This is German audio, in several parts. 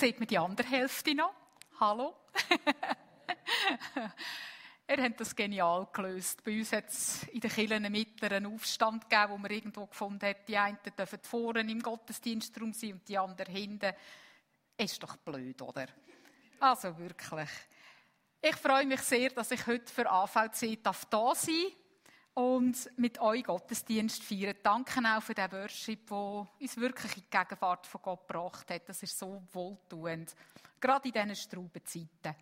Jetzt sieht man die andere Hälfte noch. Hallo. Er hat das genial gelöst. Bei uns hat es in den Kirchen einen mittleren Aufstand gegeben, wo man irgendwo gefunden hat, die einen dürfen vorne im Gottesdienstraum sein und die anderen hinten. Ist doch blöd, oder? Also wirklich. Ich freue mich sehr, dass ich heute für AVC da sein darf und mit euch Gottesdienst feiern. Danke auch für den Worship, der uns wirklich in die Gegenwart von Gott gebracht hat. Das ist so wohltuend, gerade in diesen Straubenzeiten.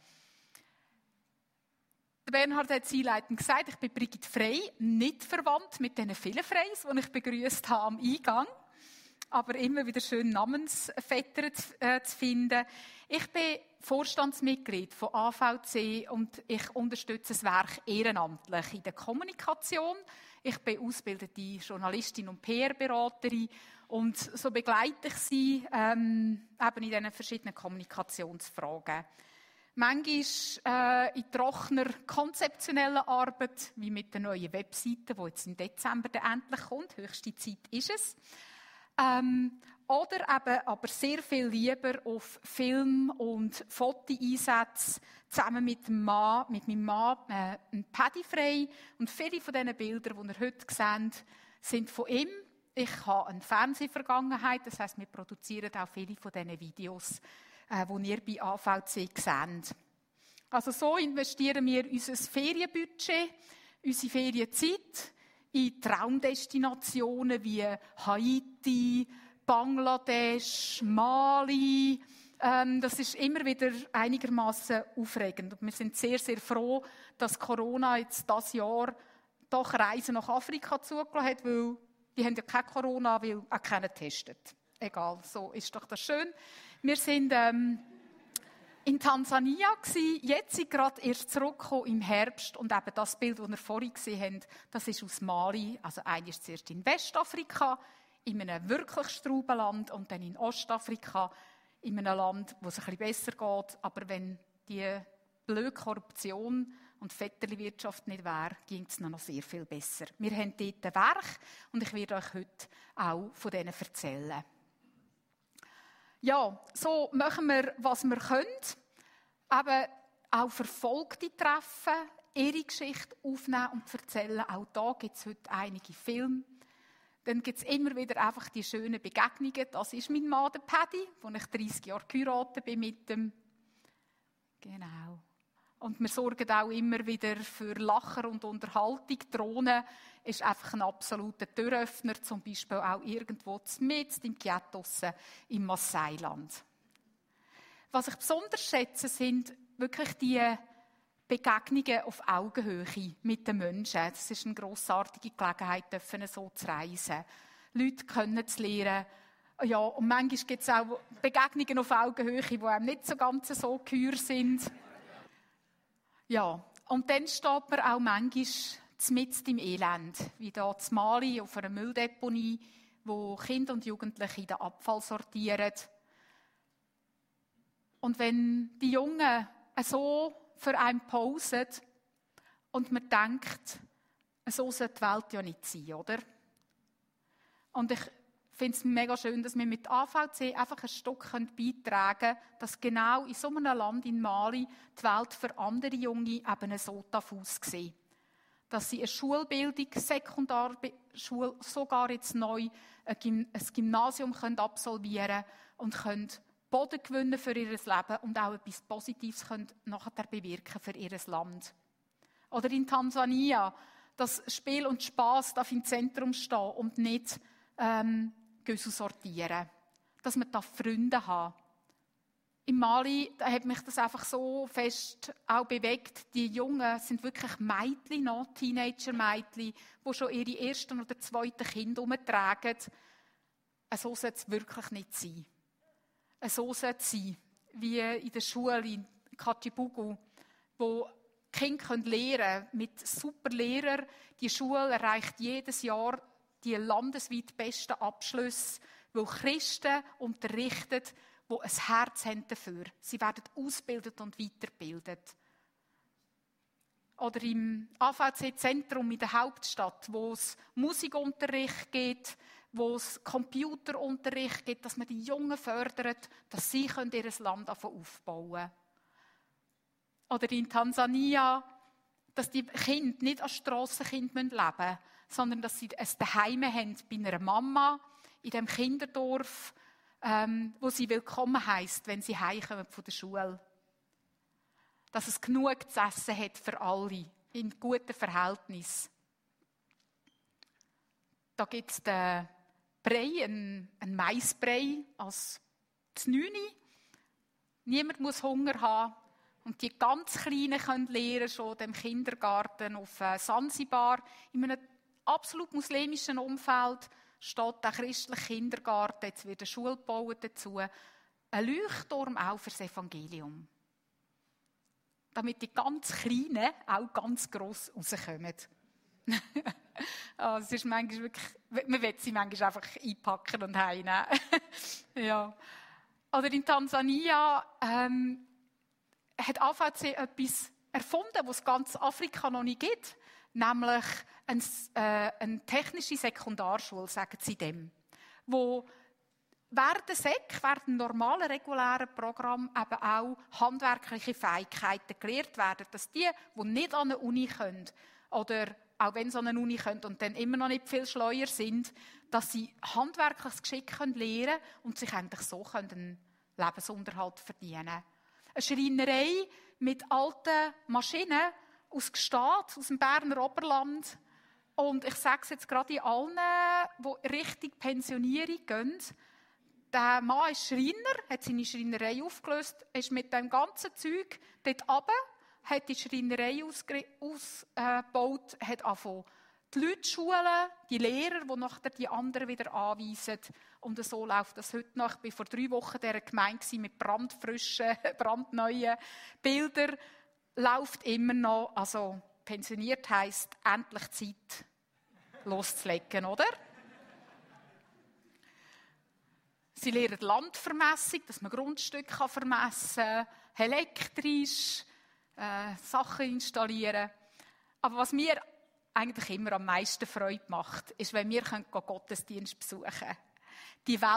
Bernhard hat es einleitend gesagt, ich bin Brigitte Frey, nicht verwandt mit den vielen Freys, die ich begrüßt habe am Eingang, aber immer wieder schön Namensvetter zu finden. Ich bin Vorstandsmitglied von AVC und ich unterstütze das Werk ehrenamtlich in der Kommunikation. Ich bin ausgebildete Journalistin und PR-Beraterin und so begleite ich sie eben in diesen verschiedenen Kommunikationsfragen. Manchmal in trockener, konzeptioneller Arbeit, wie mit der neuen Webseite, die jetzt im Dezember endlich kommt. Höchste Zeit ist es. Oder eben aber sehr viel lieber auf Film- und Fotoeinsätze zusammen mit meinem Mann Paddy Frey. Und viele von diesen Bildern, die ihr heute seht, sind von ihm. Ich habe eine Fernsehvergangenheit, das heisst, wir produzieren auch viele von diesen Videos, die ihr bei AVC seht. Also so investieren wir unser Ferienbudget, unsere Ferienzeit in Traumdestinationen wie Haiti, Bangladesch, Mali. Das ist immer wieder einigermaßen aufregend. Und wir sind sehr, sehr froh, dass Corona jetzt dieses Jahr doch Reisen nach Afrika zugelassen hat, weil die haben ja kein Corona, weil auch keiner testet. Egal, so ist doch das schön. Wir waren in Tansania, jetzt sind gerade erst zurückgekommen im Herbst. Und eben das Bild, das ihr vorhin gesehen habt, das ist aus Mali. Also einer ist zuerst in Westafrika, in einem wirklich Straubenland, und dann in Ostafrika, in einem Land, wo es ein bisschen besser geht. Aber wenn die blöde Korruption und Vetterli-Wirtschaft nicht wäre, ging es noch sehr viel besser. Wir haben dort ein Werk und ich werde euch heute auch von denen erzählen. Ja, so machen wir, was wir können. Eben auch Verfolgte treffen, ihre Geschichte aufnehmen und erzählen. Auch da gibt es heute einige Filme. Dann gibt es immer wieder einfach die schönen Begegnungen. Das ist mein Mann, der Paddy, wo ich 30 Jahre geheiratet bin mit dem. Genau. Und wir sorgen auch immer wieder für Lacher und Unterhaltung. Drohne ist einfach ein absoluter Türöffner, zum Beispiel auch irgendwo mitten im Ghettossen im Massailand. Was ich besonders schätze, sind wirklich die Begegnungen auf Augenhöhe mit den Menschen. Es ist eine grossartige Gelegenheit, dürfen so zu reisen. Leute können zu lernen. Ja, und manchmal gibt es auch Begegnungen auf Augenhöhe, die einem nicht so ganz so geheuer sind. Ja, und dann steht man auch manchmal mitten im Elend, wie hier in Mali auf einer Mülldeponie, wo Kinder und Jugendliche den Abfall sortieren. Und wenn die Jungen so für einen pausen und man denkt, so sollte die Welt ja nicht sein, oder? Und ich finde es mega schön, dass wir mit AVC einfach ein Stück beitragen können, dass genau in so einem Land in Mali die Welt für andere Junge eben so darf aussehen. Dass sie eine Schulbildung, Sekundarschule, sogar jetzt neu ein Gymnasium können absolvieren und können Boden gewinnen für ihr Leben und auch etwas Positives können nachher bewirken für ihr Land. Oder in Tansania, dass Spiel und Spass darf im Zentrum stehen und nicht Gösel sortieren. Dass man da Freunde haben. In Mali hat mich das einfach so fest auch bewegt. Die Jungen sind wirklich Mädchen noch, Teenager-Mädchen, die schon ihre ersten oder zweiten Kinder umtragen. So soll es wirklich nicht sein. So soll es sein, wie in der Schule in Katibugu, wo die Kinder lernen können, mit super Lehrern. Die Schule erreicht jedes Jahr die landesweit besten Abschlüsse, weil Christen unterrichten, die ein Herz haben dafür. Sie werden ausgebildet und weitergebildet. Oder im AVC-Zentrum in der Hauptstadt, wo es Musikunterricht gibt, wo es Computerunterricht gibt, dass man die Jungen fördert, dass sie ihr Land aufbauen können. Oder in Tansania, dass die Kinder nicht als Strassenkinder leben müssen, sondern dass sie ein Zuhause haben bei einer Mama in diesem Kinderdorf, wo sie willkommen heisst, wenn sie heimkommen von der Schule. Dass es genug zu essen hat für alle, in gutem Verhältnis. Da gibt es den Brei, einen Maisbrei als Znüni. Niemand muss Hunger haben. Und die ganz Kleinen können lernen, schon im Kindergarten auf Sansibar. In einem absolut muslimischen Umfeld steht der christliche Kindergarten, jetzt wird eine Schule gebaut dazu. Ein Leuchtturm auch für das Evangelium. Damit die ganz Kleinen auch ganz gross rauskommen. Es ist manchmal wirklich, man will sie manchmal einfach einpacken und heimnehmen. Ja. Oder in Tansania hat AVC etwas erfunden, was es ganz Afrika noch nicht gibt, nämlich eine technische Sekundarschule, sagen sie dem, wo während der Sek, während dem normalen, regulären Programm eben auch handwerkliche Fähigkeiten gelehrt werden, dass die, die nicht an eine Uni können oder auch wenn sie an eine Uni können und dann immer noch nicht viel schleuer sind, dass sie handwerkliches Geschick lernen können und sich endlich so einen Lebensunterhalt verdienen können. Eine Schreinerei mit alten Maschinen aus Gstaad, aus dem Berner Oberland. Und ich sage es jetzt gerade in allen, die Richtung Pensionierung gehen. Der Mann ist Schreiner, hat seine Schreinerei aufgelöst, ist mit dem ganzen Zeug dort runter, hat die Schreinerei ausgebaut, hat angefangen, die Leute zu schulen, die Lehrer, die nachher die anderen wieder anweisen. Und so läuft das heute noch. Ich war vor 3 Wochen in dieser Gemeinde mit brandfrischen, brandneuen Bildern. Läuft immer noch. Also pensioniert heisst, endlich Zeit loszulegen, oder? Sie lernen Landvermessung, dass man Grundstücke vermessen kann, elektrisch, Sachen installieren. Aber was mir eigentlich immer am meisten Freude macht, ist, wenn wir Gottesdienst besuchen können.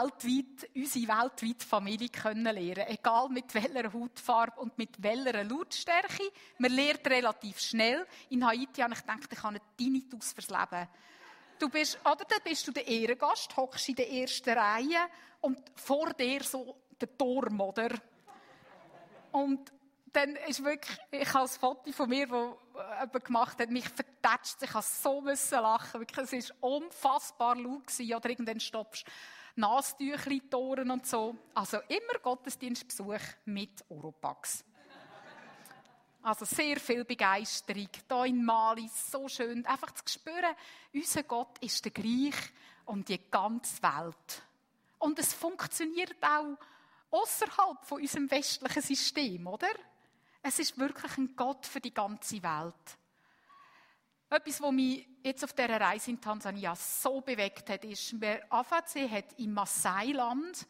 Unsere weltweite Familie können lernen, egal mit welcher Hautfarbe und mit welcher Lautstärke. Man lernt relativ schnell. In Haiti habe ich gedacht, ich habe einen Tinnitus fürs Leben. Dann bist du der Ehrengast, hockst in der ersten Reihe und vor dir so der Turm, oder? Und dann ist wirklich, ich habe ein Foto von mir, das jemand gemacht hat, mich vertätscht, ich musste so lachen. Wirklich, es war unfassbar laut gewesen. Oder irgendwann stoppst du Nasentücher in die Ohren und so. Also immer Gottesdienstbesuch mit Oropax. Also sehr viel Begeisterung. Hier in Mali, so schön. Einfach zu spüren, unser Gott ist der gleiche um die ganze Welt. Und es funktioniert auch ausserhalb von unserem westlichen System, oder? Es ist wirklich ein Gott für die ganze Welt. Etwas, was mich jetzt auf dieser Reise in Tansania so bewegt hat, ist, AVC hat im Massailand,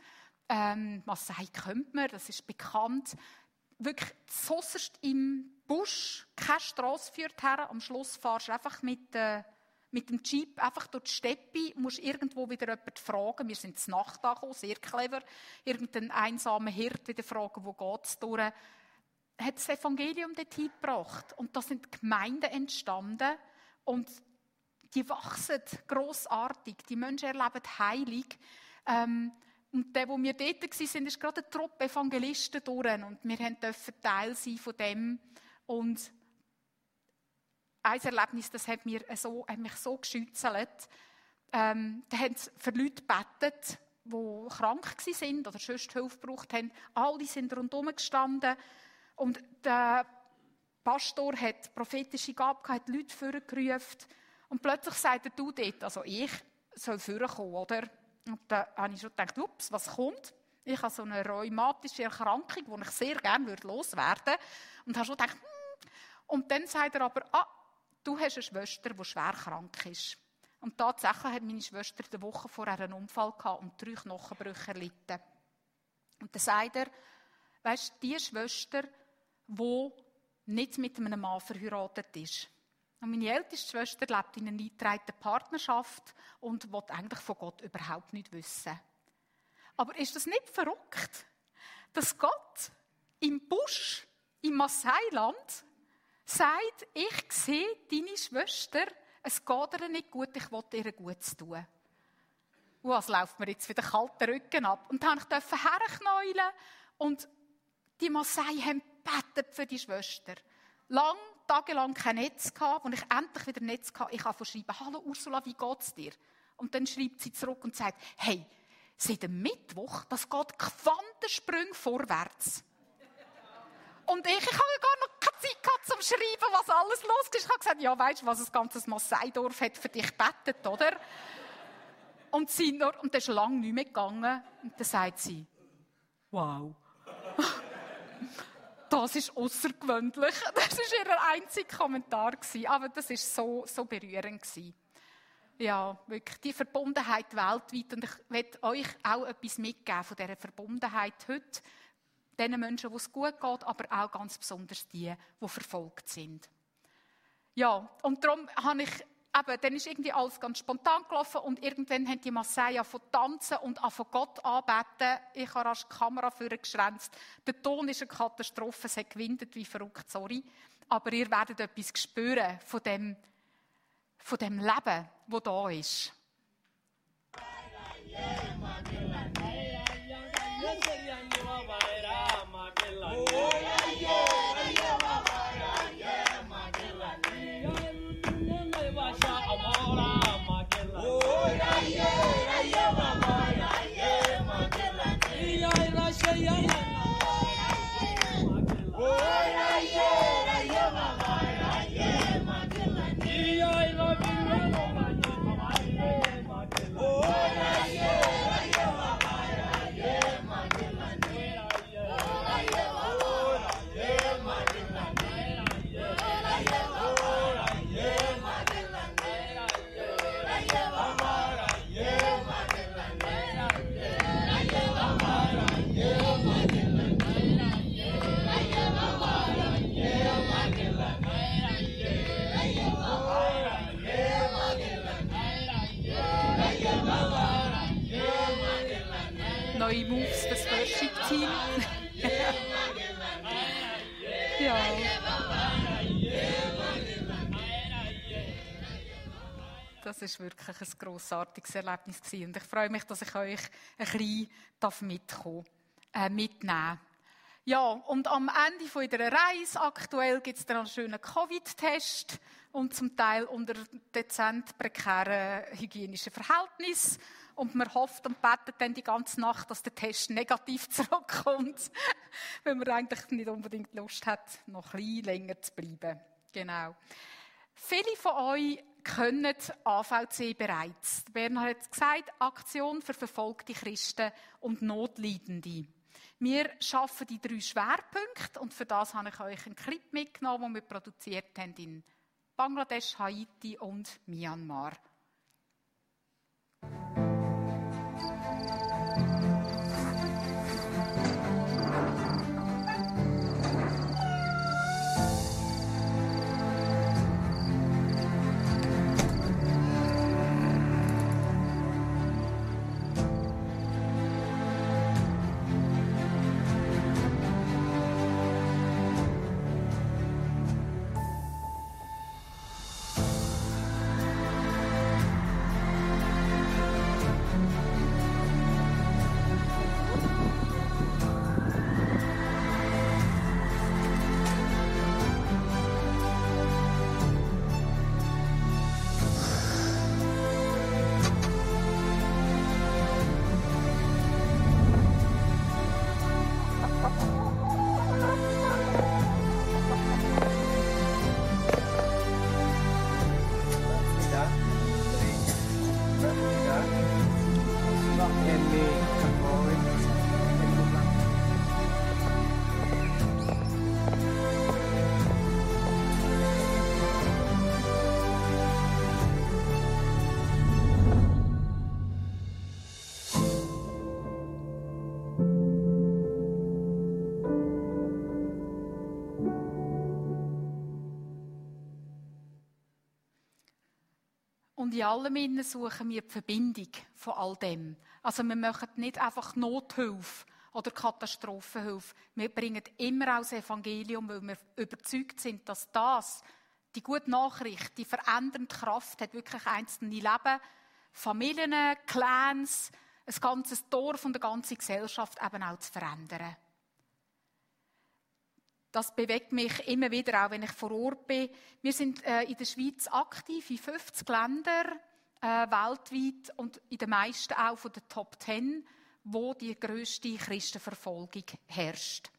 Massai kennt man, das ist bekannt, wirklich zuerst im Busch, keine Strasse führt her, am Schluss fährst du einfach mit dem Jeep einfach durch die Steppe, musst irgendwo wieder jemanden fragen. Wir sind zur Nacht angekommen, sehr clever. Irgendeinen einsamen Hirt wieder fragen, wo geht es durch. Hat das Evangelium dorthin gebracht. Und da sind Gemeinden entstanden. Und die wachsen grossartig. Die Menschen erleben heilig. Und der, wo wir dort waren, ist gerade eine Truppe Evangelisten durch. Und wir durften Teil sein von dem. Und ein Erlebnis, das hat mich so geschützelt. Da haben sie für Leute gebetet, die krank waren oder sonst Hilfe gebraucht haben. Alle sind rundherum gestanden. Und der Pastor hat prophetische Gabe gehabt, hat Leute vorgerufen. Und plötzlich sagt er, du dort, also ich soll vorkommen, oder? Und da habe ich schon gedacht, ups, was kommt? Ich habe so eine rheumatische Erkrankung, die ich sehr gerne loswerden würde. Und habe schon gedacht, Und dann sagt er aber, du hast eine Schwester, die schwer krank ist. Und tatsächlich hat meine Schwester eine Woche vorher einen Unfall gehabt und 3 Knochenbrüche erlitten. Und dann sagt er, weisst du, die Schwester, die nicht mit einem Mann verheiratet ist, Und meine älteste Schwester lebt in einer eingetragenen Partnerschaft und will eigentlich von Gott überhaupt nichts wissen. Aber ist das nicht verrückt, dass Gott im Busch, im Massailand, sagt, ich sehe deine Schwester, es geht ihr nicht gut, ich will ihr Gutes tun. Und das läuft mir jetzt wieder kalten Rücken ab. Und dann durfte ich herknäulen und die Massai haben gebetet für die Schwester. Lang, tagelang kein Netz gehabt. Als ich endlich wieder Netz hatte, ich habe schreiben, «Hallo Ursula, wie geht's dir?» Und dann schreibt sie zurück und sagt, «Hey, seit dem Mittwoch, das geht Quantensprünge vorwärts.» Und ich habe gar noch keine Zeit gehabt, zum Schreiben, was alles los ist. Ich habe gesagt, «Ja, weißt du, was ein ganzes Massai-Dorf hat für dich gebetet, oder?» Und sie nur, und das ist lange nicht mehr gegangen. Und dann sagt sie, «Wow.» Das ist außergewöhnlich. Das war ihr einziger Kommentar. Aber das war so berührend. Ja, wirklich. Die Verbundenheit weltweit. Und ich möchte euch auch etwas mitgeben von dieser Verbundenheit heute. Den Menschen, die es gut geht, aber auch ganz besonders die, die verfolgt sind. Ja, und darum habe ich, eben, dann ist irgendwie alles ganz spontan gelaufen und irgendwann haben die Massai von tanzen und von Gott anbeten. Ich habe rasch die Kamera vorgeschränzt. Der Ton ist eine Katastrophe, es hat gewindet wie verrückt, sorry. Aber ihr werdet etwas spüren von dem Leben, das da ist. Neue Moves, das Worship-Team. Ja. Das war wirklich ein grossartiges Erlebnis. Und ich freue mich, dass ich euch ein bisschen mitnehmen darf. Ja, und am Ende von dieser Reise aktuell gibt es dann einen schönen Covid-Test und zum Teil unter dezent prekären hygienischen Verhältnissen. Und man hofft und betet dann die ganze Nacht, dass der Test negativ zurückkommt, wenn man eigentlich nicht unbedingt Lust hat, noch ein bisschen länger zu bleiben. Genau. Viele von euch können AVC bereits. Berner hat gesagt, Aktion für verfolgte Christen und Notleidende. Wir schaffen die 3 Schwerpunkte und für das habe ich euch einen Clip mitgenommen, den wir produziert haben in Bangladesch, Haiti und Myanmar. Und in allem innen suchen wir die Verbindung von all dem. Also wir machen nicht einfach Nothilfe oder Katastrophenhilfe. Wir bringen immer auch das Evangelium, weil wir überzeugt sind, dass das die gute Nachricht, die verändernde Kraft hat, wirklich einzelne Leben, Familien, Clans, ein ganzes Dorf und eine ganze Gesellschaft eben auch zu verändern. Das bewegt mich immer wieder, auch wenn ich vor Ort bin. Wir sind in der Schweiz aktiv, in 50 Ländern weltweit und in den meisten auch von den Top 10, wo die grösste Christenverfolgung herrscht.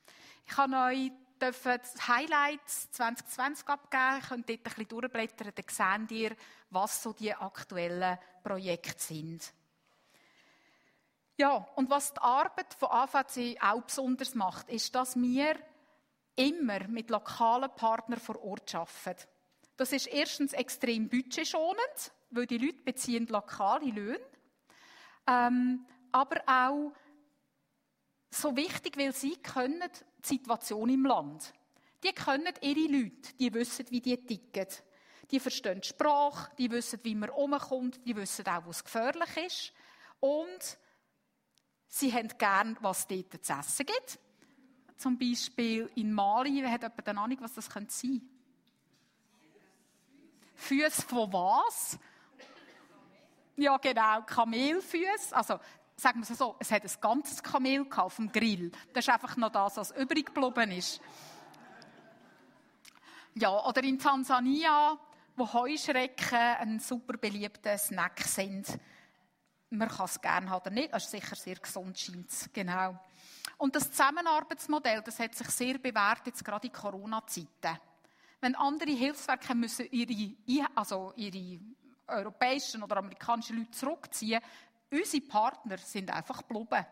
Ich kann euch das Highlights 2020 abgeben. Ihr könnt dort ein bisschen durchblättern, dann seht ihr, was so die aktuellen Projekte sind. Ja, und was die Arbeit von AVC auch besonders macht, ist, dass wir immer mit lokalen Partnern vor Ort arbeiten. Das ist erstens extrem budgetschonend, weil die Leute beziehen lokale Löhne. Aber auch so wichtig, weil sie können die Situation im Land. Die können ihre Leute, die wissen, wie die ticken. Die verstehen die Sprache, die wissen, wie man herumkommt, die wissen auch, was gefährlich ist. Und sie haben gern, was es dort zu essen gibt. Zum Beispiel in Mali, hat jemand eine Ahnung, was das sein könnte? Füße von was? Ja, genau, Kamelfüße. Also, sagen wir es so, es hat ein ganzes Kamel auf dem Grill. Das ist einfach noch das, was übrig geblieben ist. Ja, oder in Tansania, wo Heuschrecken ein super beliebter Snack sind. Man kann es gerne haben oder nicht, das ist sicher sehr gesund, scheint es. Genau. Und das Zusammenarbeitsmodell, das hat sich sehr bewährt, jetzt gerade in Corona-Zeiten. Wenn andere Hilfswerke müssen ihre europäischen oder amerikanischen Leute zurückziehen, unsere Partner sind einfach geblieben,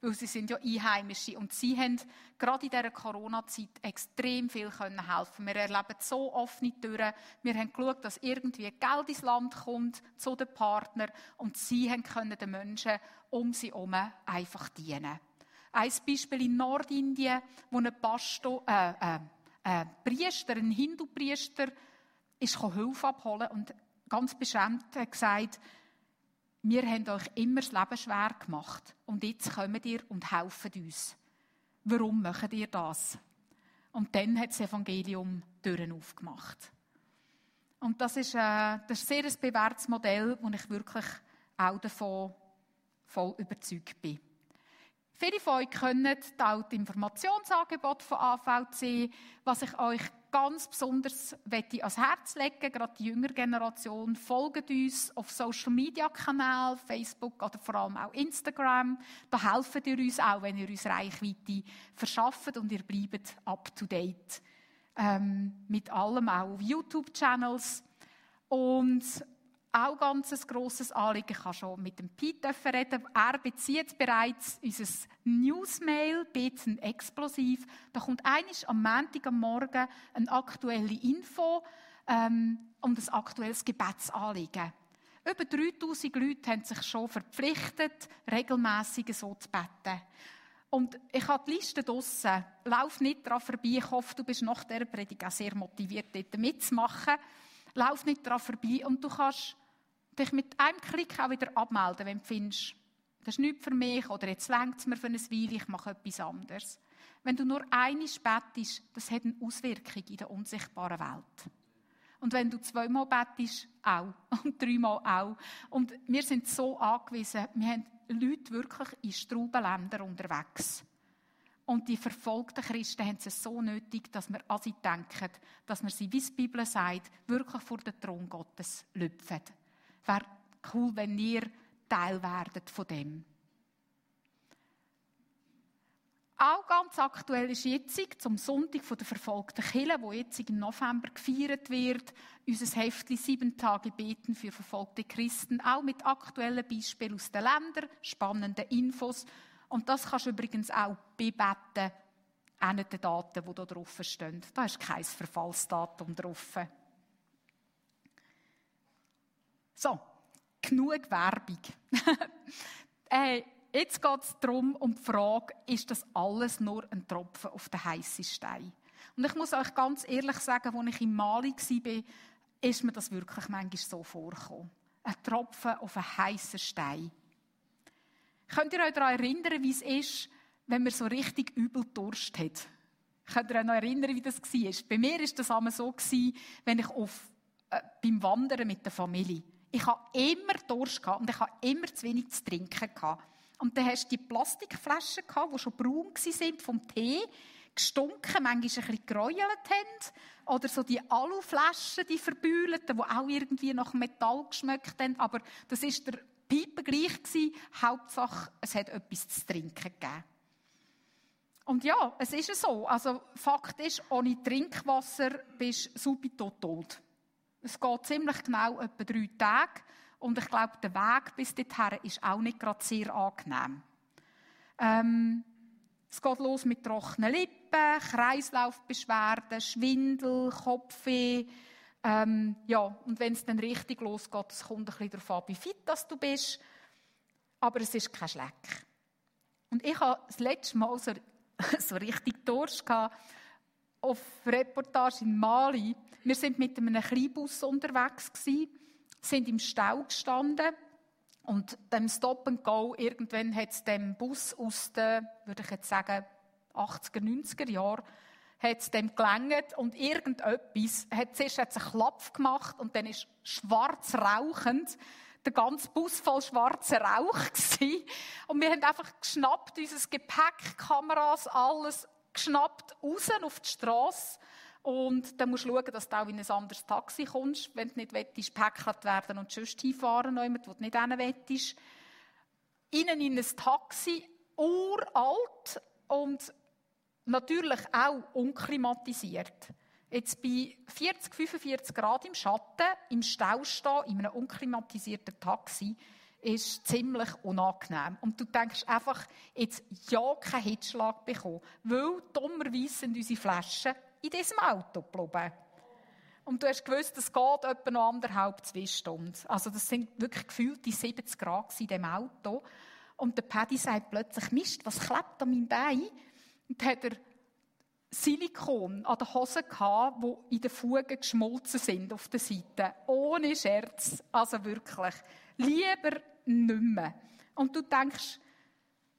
weil sie sind ja Einheimische und sie haben gerade in dieser Corona-Zeit extrem viel helfen. Wir erleben so offene Türen, wir haben geschaut, dass irgendwie Geld ins Land kommt zu den Partnern und sie können den Menschen um sie herum einfach dienen. Ein Beispiel in Nordindien, wo ein Hindu-Priester, ist Hilfe abholen und ganz beschämt gesagt, wir haben euch immer das Leben schwer gemacht und jetzt kommt ihr und helft uns. Warum macht ihr das? Und dann hat das Evangelium Türen aufgemacht. Und das ist ein sehr bewährtes Modell, wo ich wirklich auch davon voll überzeugt bin. Viele von euch kennen auch das Informationsangebot von AVC, was ich euch ganz besonders ans Herz legen, gerade die jüngere Generation. Folgt uns auf Social-Media-Kanälen, Facebook oder vor allem auch Instagram. Da helfen ihr uns auch, wenn ihr uns Reichweite verschafft und ihr bleibt up-to-date. Mit allem auch auf YouTube-Channels. Und auch ganz ein grosses Anliegen, ich kann schon mit dem Pete reden. Er bezieht bereits unser Newsmail, Beten Explosiv. Da kommt einisch am Montag am Morgen eine aktuelle Info und ein aktuelles Gebetsanliegen. Über 3000 Leute haben sich schon verpflichtet, regelmässig so zu beten. Und ich habe die Liste draussen. Lauf nicht daran vorbei. Ich hoffe, du bist nach dieser Predigt auch sehr motiviert, dort mitzumachen. Lauf nicht daran vorbei und du kannst dich mit einem Klick auch wieder abmelden, wenn du findest, das ist nichts für mich oder jetzt reicht es mir für eine Weile, ich mache etwas anderes. Wenn du nur einmal bettest, das hat eine Auswirkung in der unsichtbaren Welt. Und wenn du zweimal bettest, auch. Und dreimal auch. Und wir sind so angewiesen, wir haben Leute wirklich in Straubenländern unterwegs. Und die verfolgten Christen haben es so nötig, dass wir an sie denken, dass wir sie, wie die Bibel sagt, wirklich vor den Thron Gottes lüpfen. Wäre cool, wenn ihr Teil werdet von dem. Auch ganz aktuell ist jetzt zum Sonntag von der verfolgten Kirche, wo jetzt im November gefeiert wird, unser Heftli 7 Tage Beten für verfolgte Christen, auch mit aktuellen Beispielen aus den Ländern, spannenden Infos. Und das kannst du übrigens auch bebeten, auch nicht die Daten, die da drauf stehen. Da ist kein Verfallsdatum drauf. So, genug Werbung. Jetzt geht es darum, um die Frage, ist das alles nur ein Tropfen auf den heissen Stein? Und ich muss euch ganz ehrlich sagen, als ich in Mali war, ist mir das wirklich manchmal so vorgekommen. ein Tropfen auf einen heissen Stein. Könnt ihr euch daran erinnern, wie es ist, wenn man so richtig übel Durst hat? Könnt ihr euch noch erinnern, wie das war? Bei mir war das einmal so, wenn ich beim Wandern mit der Familie. Ich hatte immer Durst und ich hatte immer zu wenig zu trinken. Und dann hast du die Plastikflaschen, die schon braun waren vom Tee, gestunken, manchmal ein bisschen geräuelt haben. Oder so die Aluflaschen, die verbühlten, die auch irgendwie nach Metall geschmeckt haben. Aber das war der Pipe gleich. Hauptsache, es hat etwas zu trinken gegeben. Und ja, es ist so. Also, Fakt ist, ohne Trinkwasser bist du subito tot. Es geht ziemlich genau etwa 3 Tage. Und ich glaube, der Weg bis dorthin ist auch nicht gerade sehr angenehm. Es geht los mit trockenen Lippen, Kreislaufbeschwerden, Schwindel, Kopfweh. Und wenn es dann richtig losgeht, es kommt ein bisschen darauf an, wie fit du bist. Aber es ist kein Schleck. Und ich hatte das letzte Mal so richtig Durst auf Reportage in Mali. Wir waren mit einem Kleinbus unterwegs, sind im Stau gestanden und dem Stop and Go, irgendwann hat es dem Bus aus den, würde ich jetzt sagen, 80er, 90er Jahren, hat es dem gelangt und irgendetwas, zuerst hat es einen Klapf gemacht und dann ist schwarz rauchend, der ganze Bus voll schwarzer Rauch gewesen. Und wir haben einfach geschnappt, unser Gepäck, Kameras, alles geschnappt, raus auf die Strasse. Und dann musst du schauen, dass du auch in ein anderes Taxi kommst, wenn du nicht gepäckelt werden und sonst hinfahren, jemand, wo du nicht hin willst. Innen in ein Taxi, uralt und natürlich auch unklimatisiert. Jetzt bei 40, 45 Grad im Schatten, im Stau stehen, in einem unklimatisierten Taxi, ist ziemlich unangenehm. Und du denkst einfach, jetzt ja keinen Hitzschlag bekommen, weil dummerweise sind unsere Flaschen in diesem Auto geblieben. Und du hast gewusst, es geht etwa noch 1,5, 2 Stunden. Also das sind wirklich gefühlte 70 Grad in diesem Auto. Und der Paddy sagt plötzlich, Mist, was klebt an meinem Bein? Und dann hat er Silikon an den Hosen gehabt, die in den Fugen geschmolzen sind auf der Seite. Ohne Scherz. Also wirklich. Lieber nicht mehr. Und du denkst,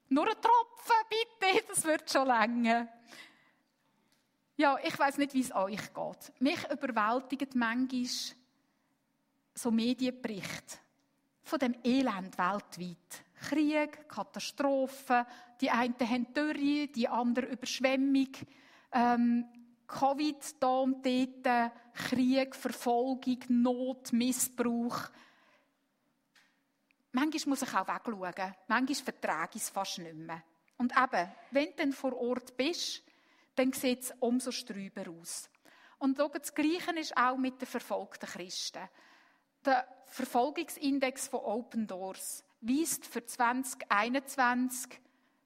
nur ein Tropfen, bitte, das wird schon länger. Ja, ich weiss nicht, wie es euch geht. Mich überwältigt manchmal so Medienberichte von dem Elend weltweit. Krieg, Katastrophen, die einen haben Dürre, die anderen Überschwemmung, Covid da und dort, Krieg, Verfolgung, Not, Missbrauch. Manchmal muss ich auch wegschauen. Manchmal vertrage ich es fast nicht mehr. Und eben, wenn du dann vor Ort bist, dann sieht es umso strüber aus. Und das Gleiche ist auch mit den verfolgten Christen. Der Verfolgungsindex von Open Doors weist für 2021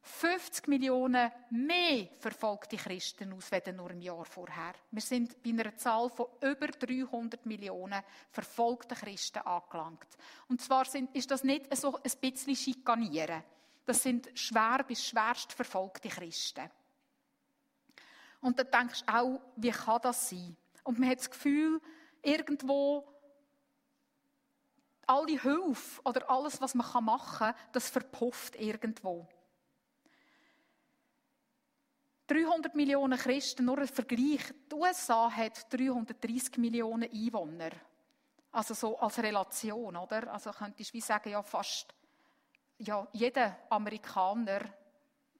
50 Millionen mehr verfolgte Christen aus, als nur im Jahr vorher. Wir sind bei einer Zahl von über 300 Millionen verfolgten Christen angelangt. Und zwar ist das nicht so ein bisschen schikanieren. Das sind schwer bis schwerst verfolgte Christen. Und dann denkst du auch, wie kann das sein? Und man hat das Gefühl, irgendwo alle Hilfe oder alles, was man machen kann, das verpufft irgendwo. 300 Millionen Christen, nur ein Vergleich. Die USA hat 330 Millionen Einwohner. Also so als Relation, oder? Also könntest du wie sagen, ja fast ja, jeder Amerikaner,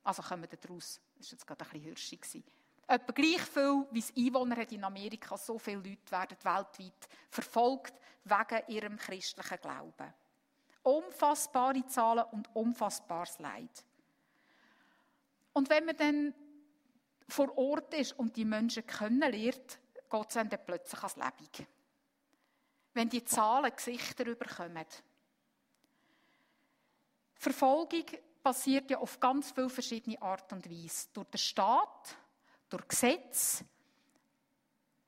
also kommen wir daraus, das war jetzt gerade ein bisschen hirschig gewesen. Etwa gleich viel, wie es Einwohner hat in Amerika, so viele Leute werden weltweit verfolgt wegen ihrem christlichen Glauben. Unfassbare Zahlen und unfassbares Leid. Und wenn man dann vor Ort ist und die Menschen kennenlernt, geht es dann plötzlich ans Leben. Wenn die Zahlen Gesichter überkommen. Verfolgung passiert ja auf ganz viele verschiedene Art und Weise. Durch den Staat, durch Gesetze,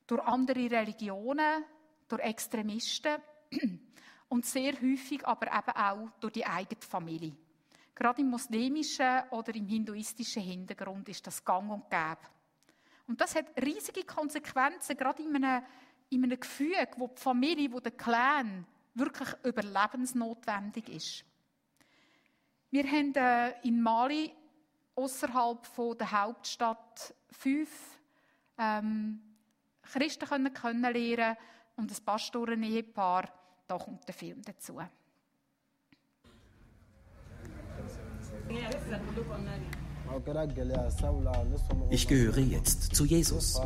durch andere Religionen, durch Extremisten und sehr häufig aber eben auch durch die eigene Familie. Gerade im muslimischen oder im hinduistischen Hintergrund ist das gang und gäbe. Und das hat riesige Konsequenzen, gerade in einem Gefüge, wo die Familie, wo der Clan wirklich überlebensnotwendig ist. Wir haben in Mali ausserhalb der Hauptstadt 5 Christen kennenlernen und ein Pastoren-Ehepaar. Da kommt der Film dazu. Ich gehöre jetzt zu Jesus.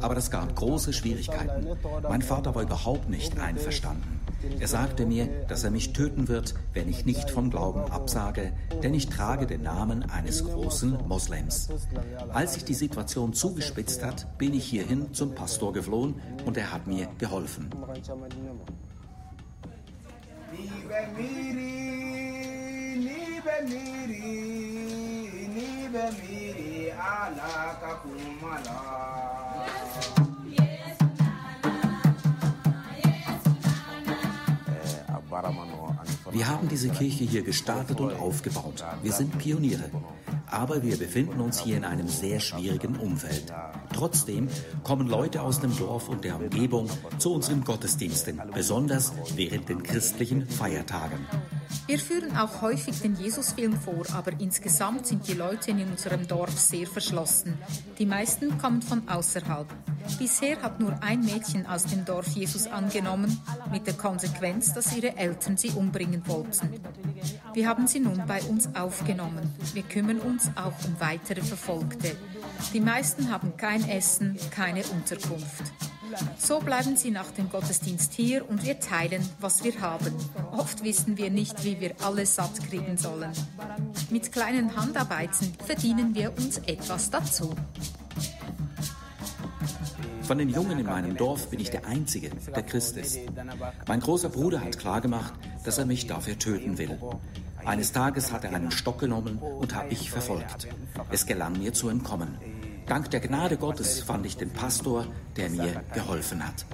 Aber das gab große Schwierigkeiten. Mein Vater war überhaupt nicht einverstanden. Er sagte mir, dass er mich töten wird, wenn ich nicht vom Glauben absage, denn ich trage den Namen eines großen Moslems. Als sich die Situation zugespitzt hat, bin ich hierhin zum Pastor geflohen und er hat mir geholfen. Wir haben diese Kirche hier gestartet und aufgebaut. Wir sind Pioniere. Aber wir befinden uns hier in einem sehr schwierigen Umfeld. Trotzdem kommen Leute aus dem Dorf und der Umgebung zu unseren Gottesdiensten, besonders während den christlichen Feiertagen. Wir führen auch häufig den Jesusfilm vor, aber insgesamt sind die Leute in unserem Dorf sehr verschlossen. Die meisten kommen von außerhalb. Bisher hat nur ein Mädchen aus dem Dorf Jesus angenommen, mit der Konsequenz, dass ihre Eltern sie umbringen wollten. Wir haben sie nun bei uns aufgenommen. Wir kümmern uns auch um weitere Verfolgte. Die meisten haben kein Essen, keine Unterkunft. So bleiben sie nach dem Gottesdienst hier und wir teilen, was wir haben. Oft wissen wir nicht, wie wir alle satt kriegen sollen. Mit kleinen Handarbeiten verdienen wir uns etwas dazu. Von den Jungen in meinem Dorf bin ich der Einzige, der Christ ist. Mein großer Bruder hat klargemacht, dass er mich dafür töten will. Eines Tages hat er einen Stock genommen und hat mich verfolgt. Es gelang mir zu entkommen. Dank der Gnade Gottes fand ich den Pastor, der mir geholfen hat.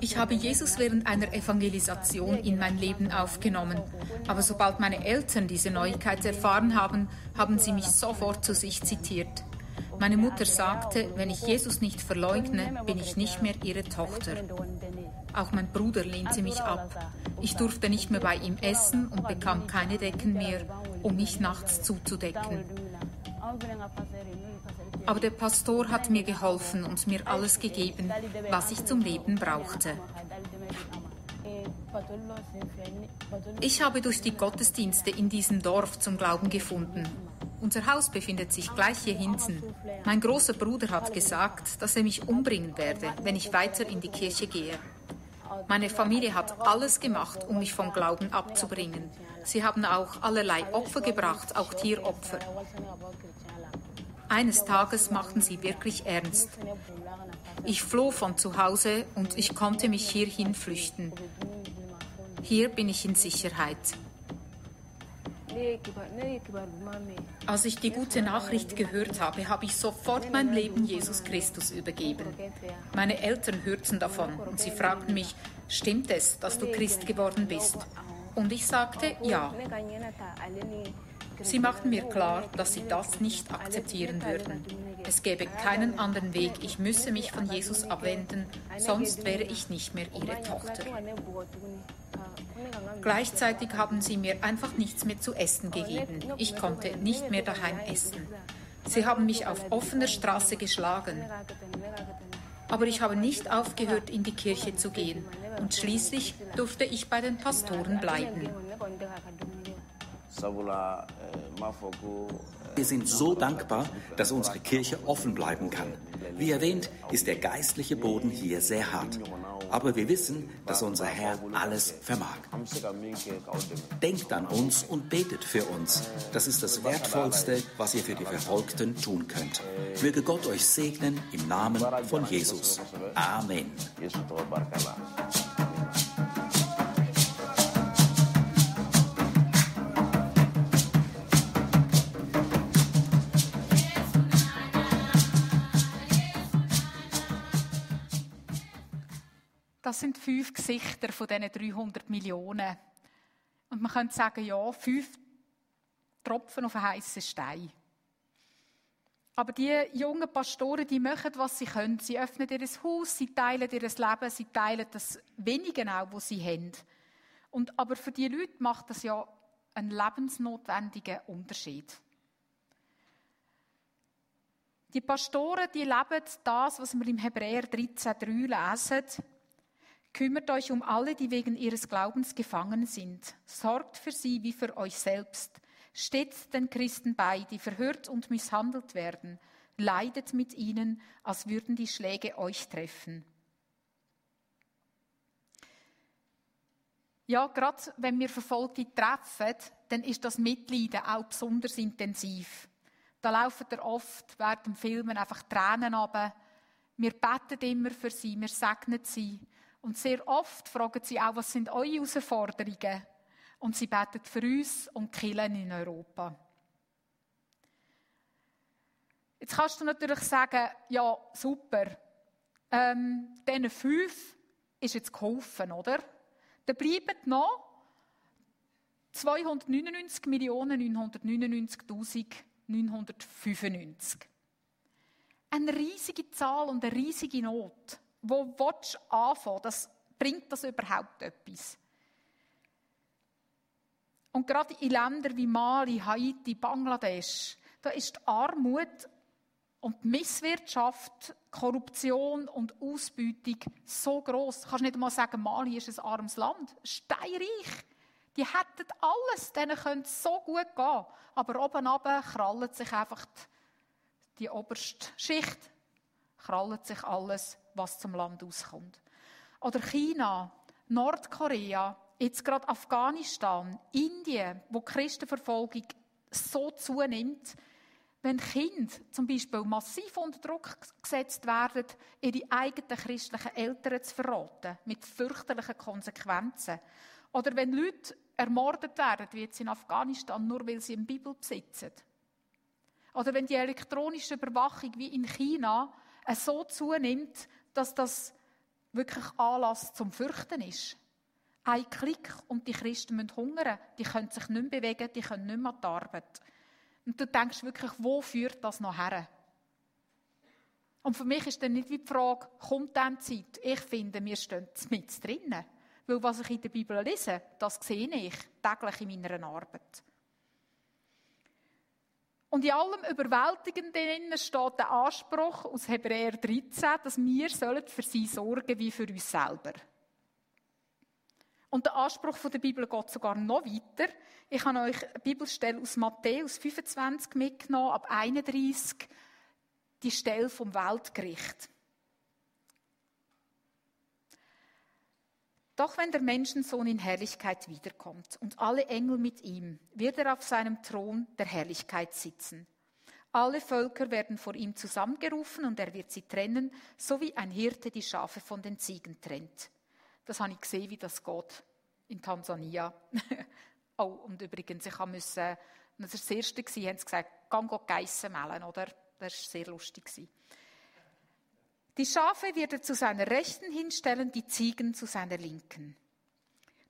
Ich habe Jesus während einer Evangelisation in mein Leben aufgenommen. Aber sobald meine Eltern diese Neuigkeit erfahren haben, haben sie mich sofort zu sich zitiert. Meine Mutter sagte, wenn ich Jesus nicht verleugne, bin ich nicht mehr ihre Tochter. Auch mein Bruder lehnte mich ab. Ich durfte nicht mehr bei ihm essen und bekam keine Decken mehr, um mich nachts zuzudecken. Aber der Pastor hat mir geholfen und mir alles gegeben, was ich zum Leben brauchte. Ich habe durch die Gottesdienste in diesem Dorf zum Glauben gefunden. Unser Haus befindet sich gleich hier hinten. Mein großer Bruder hat gesagt, dass er mich umbringen werde, wenn ich weiter in die Kirche gehe. Meine Familie hat alles gemacht, um mich vom Glauben abzubringen. Sie haben auch allerlei Opfer gebracht, auch Tieropfer. Eines Tages machten sie wirklich ernst. Ich floh von zu Hause und ich konnte mich hierhin flüchten. Hier bin ich in Sicherheit. Als ich die gute Nachricht gehört habe, habe ich sofort mein Leben Jesus Christus übergeben. Meine Eltern hörten davon und sie fragten mich, stimmt es, dass du Christ geworden bist? Und ich sagte, ja. Sie machten mir klar, dass sie das nicht akzeptieren würden. Es gäbe keinen anderen Weg, ich müsse mich von Jesus abwenden, sonst wäre ich nicht mehr ihre Tochter. Gleichzeitig haben sie mir einfach nichts mehr zu essen gegeben. Ich konnte nicht mehr daheim essen. Sie haben mich auf offener Straße geschlagen. Aber ich habe nicht aufgehört, in die Kirche zu gehen. Und schließlich durfte ich bei den Pastoren bleiben. Wir sind so dankbar, dass unsere Kirche offen bleiben kann. Wie erwähnt, ist der geistliche Boden hier sehr hart. Aber wir wissen, dass unser Herr alles vermag. Denkt an uns und betet für uns. Das ist das Wertvollste, was ihr für die Verfolgten tun könnt. Möge Gott euch segnen im Namen von Jesus. Amen. Das sind 5 Gesichter von diesen 300 Millionen. Und man könnte sagen, ja, 5 Tropfen auf einen heißen Stein. Aber die jungen Pastoren, die machen, was sie können. Sie öffnen ihr Haus, sie teilen ihr Leben, sie teilen das Wenige auch, was sie haben. Und, aber für die Leute macht das ja einen lebensnotwendigen Unterschied. Die Pastoren, die leben das, was wir im Hebräer 13,3 lesen. Kümmert euch um alle, die wegen ihres Glaubens gefangen sind. Sorgt für sie wie für euch selbst. Steht den Christen bei, die verhört und misshandelt werden. Leidet mit ihnen, als würden die Schläge euch treffen. Ja, gerade wenn wir Verfolgte treffen, dann ist das Mitleiden auch besonders intensiv. Da laufen wir oft während dem Filmen einfach Tränen runter. Wir beten immer für sie, wir segnen sie. Und sehr oft fragen sie auch, was sind eure Herausforderungen? Und sie beten für uns und killen in Europa. Jetzt kannst du natürlich sagen, ja, super, diesen 5 ist jetzt geholfen, oder? Dann bleiben noch 299.999.995. Eine riesige Zahl und eine riesige Not. Wo willst du anfangen? Das bringt das überhaupt etwas? Und gerade in Ländern wie Mali, Haiti, Bangladesch, da ist die Armut und die Misswirtschaft, Korruption und Ausbeutung so gross. Du kannst nicht einmal sagen, Mali ist ein armes Land. Steinreich. Die hätten alles, denen könnte es so gut gehen. Aber oben runter krallt sich einfach die oberste Schicht, krallt sich alles, was zum Land auskommt. Oder China, Nordkorea, jetzt gerade Afghanistan, Indien, wo die Christenverfolgung so zunimmt. Wenn Kinder zum Beispiel massiv unter Druck gesetzt werden, ihre eigenen christlichen Eltern zu verraten, mit fürchterlichen Konsequenzen. Oder wenn Leute ermordet werden, wie jetzt in Afghanistan, nur weil sie eine Bibel besitzen. Oder wenn die elektronische Überwachung wie in China so zunimmt, dass das wirklich Anlass zum Fürchten ist. Ein Klick und die Christen müssen hungern. Die können sich nicht mehr bewegen, die können nicht mehr an die Arbeit. Und du denkst wirklich, wo führt das noch her? Und für mich ist dann nicht wie die Frage, kommt dann die Zeit? Ich finde, wir stehen mitten drinnen. Weil was ich in der Bibel lese, das sehe ich täglich in meiner Arbeit. Und in allem Überwältigenden steht der Anspruch aus Hebräer 13, dass wir für sie sorgen wie für uns selber. Und der Anspruch der Bibel geht sogar noch weiter. Ich habe euch eine Bibelstelle aus Matthäus 25 mitgenommen, ab 31, die Stelle vom Weltgericht. Doch wenn der Menschensohn in Herrlichkeit wiederkommt und alle Engel mit ihm, wird er auf seinem Thron der Herrlichkeit sitzen. Alle Völker werden vor ihm zusammengerufen und er wird sie trennen, so wie ein Hirte die Schafe von den Ziegen trennt. Das habe ich gesehen, wie das geht in Tansania. Oh, und übrigens, ich musste, als das Erste war, haben sie gesagt, geh die Geissen melden, oder? Das war sehr lustig. Die Schafe wird er zu seiner Rechten hinstellen, die Ziegen zu seiner Linken.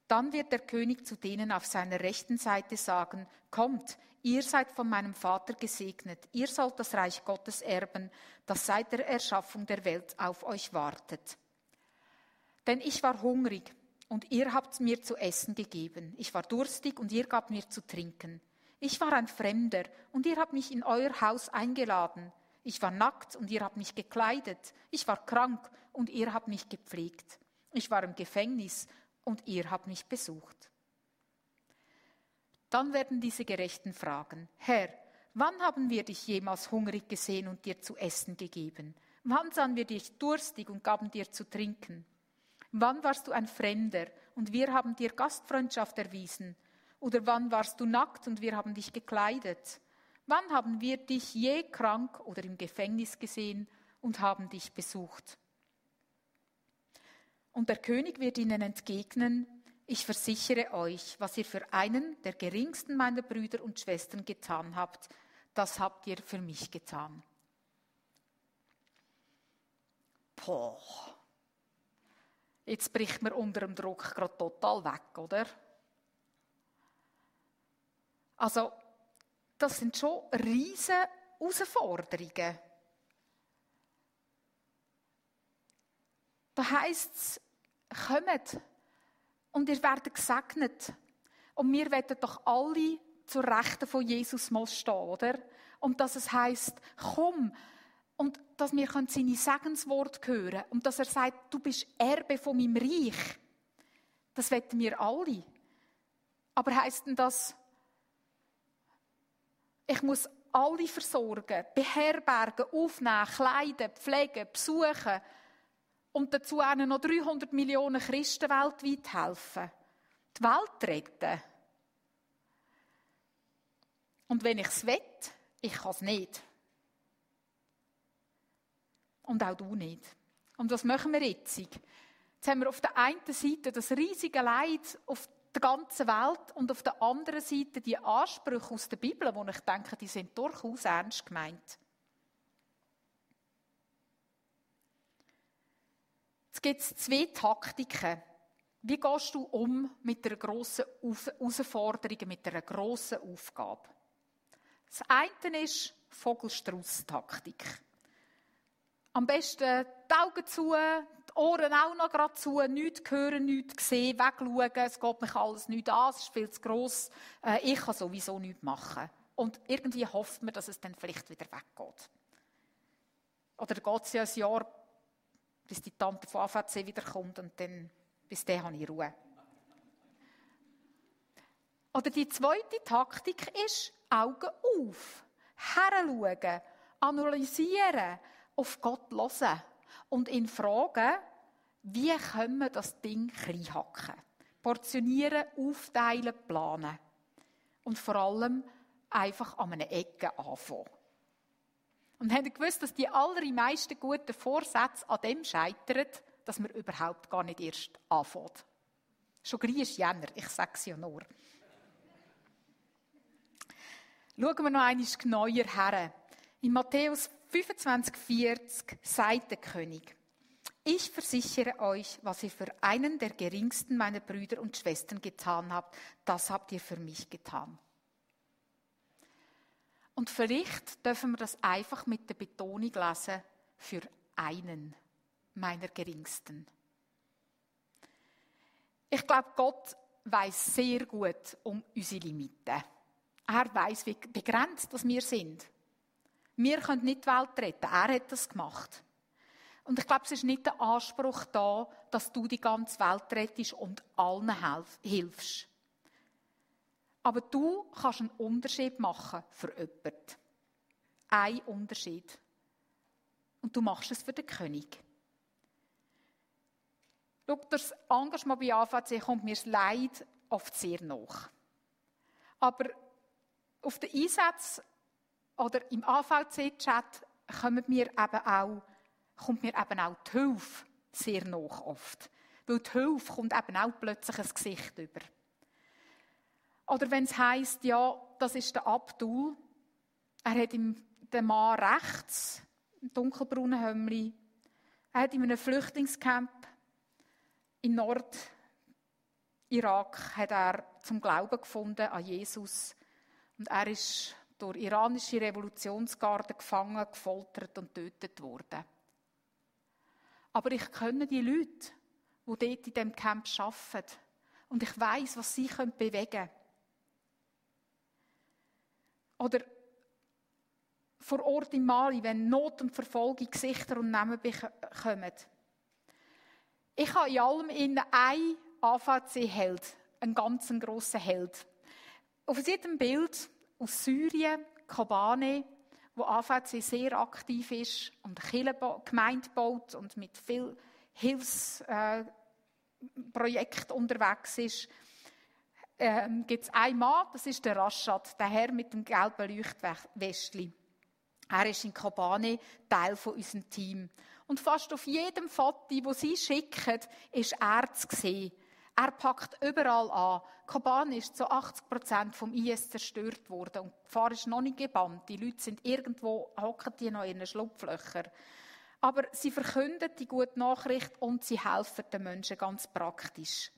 Dann wird der König zu denen auf seiner rechten Seite sagen, kommt, ihr seid von meinem Vater gesegnet, ihr sollt das Reich Gottes erben, das seit der Erschaffung der Welt auf euch wartet. Denn ich war hungrig und ihr habt mir zu essen gegeben. Ich war durstig und ihr gabt mir zu trinken. Ich war ein Fremder und ihr habt mich in euer Haus eingeladen. Ich war nackt und ihr habt mich gekleidet. Ich war krank und ihr habt mich gepflegt. Ich war im Gefängnis und ihr habt mich besucht. Dann werden diese Gerechten fragen, Herr, wann haben wir dich jemals hungrig gesehen und dir zu essen gegeben? Wann sahen wir dich durstig und gaben dir zu trinken? Wann warst du ein Fremder und wir haben dir Gastfreundschaft erwiesen? Oder wann warst du nackt und wir haben dich gekleidet? Wann haben wir dich je krank oder im Gefängnis gesehen und haben dich besucht? Und der König wird ihnen entgegnen, ich versichere euch, was ihr für einen der geringsten meiner Brüder und Schwestern getan habt, das habt ihr für mich getan. Boah. Jetzt bricht man unter dem Druck gerade total weg, oder? Also, das sind schon riesige Herausforderungen. Da heisst es, kommt und ihr werdet gesegnet. Und wir wollen doch alle zur Rechten von Jesus mal stehen, oder? Und dass es heisst, komm, und dass wir seine Segensworte hören können. Und dass er sagt, du bist Erbe von meinem Reich. Das wollen wir alle. Aber heisst denn das, ich muss alle versorgen, beherbergen, aufnehmen, kleiden, pflegen, besuchen und dazu einen noch 300 Millionen Christen weltweit helfen, die Welt retten? Und wenn ich es will, ich kann es nicht. Und auch du nicht. Und was machen wir jetzt? Jetzt haben wir auf der einen Seite das riesige Leid auf der ganzen Welt und auf der anderen Seite die Ansprüche aus der Bibel, die ich denke, die sind durchaus ernst gemeint. Jetzt gibt es zwei Taktiken. Wie gehst du um mit einer grossen Herausforderung, mit einer grossen Aufgabe? Das eine ist Vogelstrauss-Taktik. Am besten die Augen zu, die Ohren auch noch gerade zu, nichts hören, nichts sehen, wegschauen, es geht mich alles nicht an, es ist viel zu gross, ich kann sowieso nichts machen. Und irgendwie hofft man, dass es dann vielleicht wieder weggeht. Oder geht es ja ein Jahr, bis die Tante von AVC wiederkommt und dann, bis dahin habe ich Ruhe. Oder die zweite Taktik ist Augen auf, hinschauen, analysieren, auf Gott hören und ihn fragen, wie können wir das Ding reinhacken? Portionieren, aufteilen, planen. Und vor allem einfach an einer Ecke anfangen. Und habt ihr gewusst, dass die allermeisten guten Vorsätze an dem scheitern, dass man überhaupt gar nicht erst anfängt? Schon gleich ist Jänner, ich sage es ja nur. Schauen wir noch einmal genauer her. In Matthäus 25,40 sagt der König: Ich versichere euch, was ihr für einen der geringsten meiner Brüder und Schwestern getan habt, das habt ihr für mich getan. Und vielleicht dürfen wir das einfach mit der Betonung lesen, für einen meiner geringsten. Ich glaube, Gott weiss sehr gut um unsere Limiten. Er weiss, wie begrenzt wir sind. Wir können nicht die Welt retten. Er hat das gemacht. Und ich glaube, es ist nicht der Anspruch da, dass du die ganze Welt rettest und allen hilfst. Aber du kannst einen Unterschied machen für jemanden. Ein Unterschied. Und du machst es für den König. Schau, das Engagement bei AVC kommt mir das Leid oft sehr nach. Aber auf den Einsatz oder im AVC-Chat kommt mir eben auch die Hilfe sehr nach oft. Weil die Hilfe kommt eben auch plötzlich ein Gesicht über. Oder wenn es heisst, ja, das ist der Abdul, er hat den Mann rechts, im dunkelbraunen Hemdli, er hat in einem Flüchtlingscamp in Nord-Irak hat er zum Glauben gefunden an Jesus. Und er ist durch iranische Revolutionsgarden gefangen, gefoltert und getötet worden. Aber ich kenne die Leute, die dort in diesem Camp arbeiten. Und ich weiss, was sie bewegen können. Oder vor Ort in Mali, wenn Not und Verfolgung Gesichter und Namen bekommen. Ich habe in allem einen AVC-Held, einen ganz grossen Held. Auf jedem Bild aus Syrien, Kobane, wo AVC sehr aktiv ist und eine Gemeinde baut und mit vielen Hilfsprojekten unterwegs ist, gibt es einen Mann, das ist der Rashad, der Herr mit dem gelben Leuchtwestli. Er ist in Kobane Teil von unserem Team. Und fast auf jedem Foto, das sie schicken, ist er zu sehen. Er packt überall an. Kobane ist zu 80% vom IS zerstört worden und die Gefahr ist noch nicht gebannt. Die Leute sind irgendwo, hocken die noch in ihren Schlupflöchern. Aber sie verkünden die gute Nachricht und sie helfen den Menschen ganz praktisch.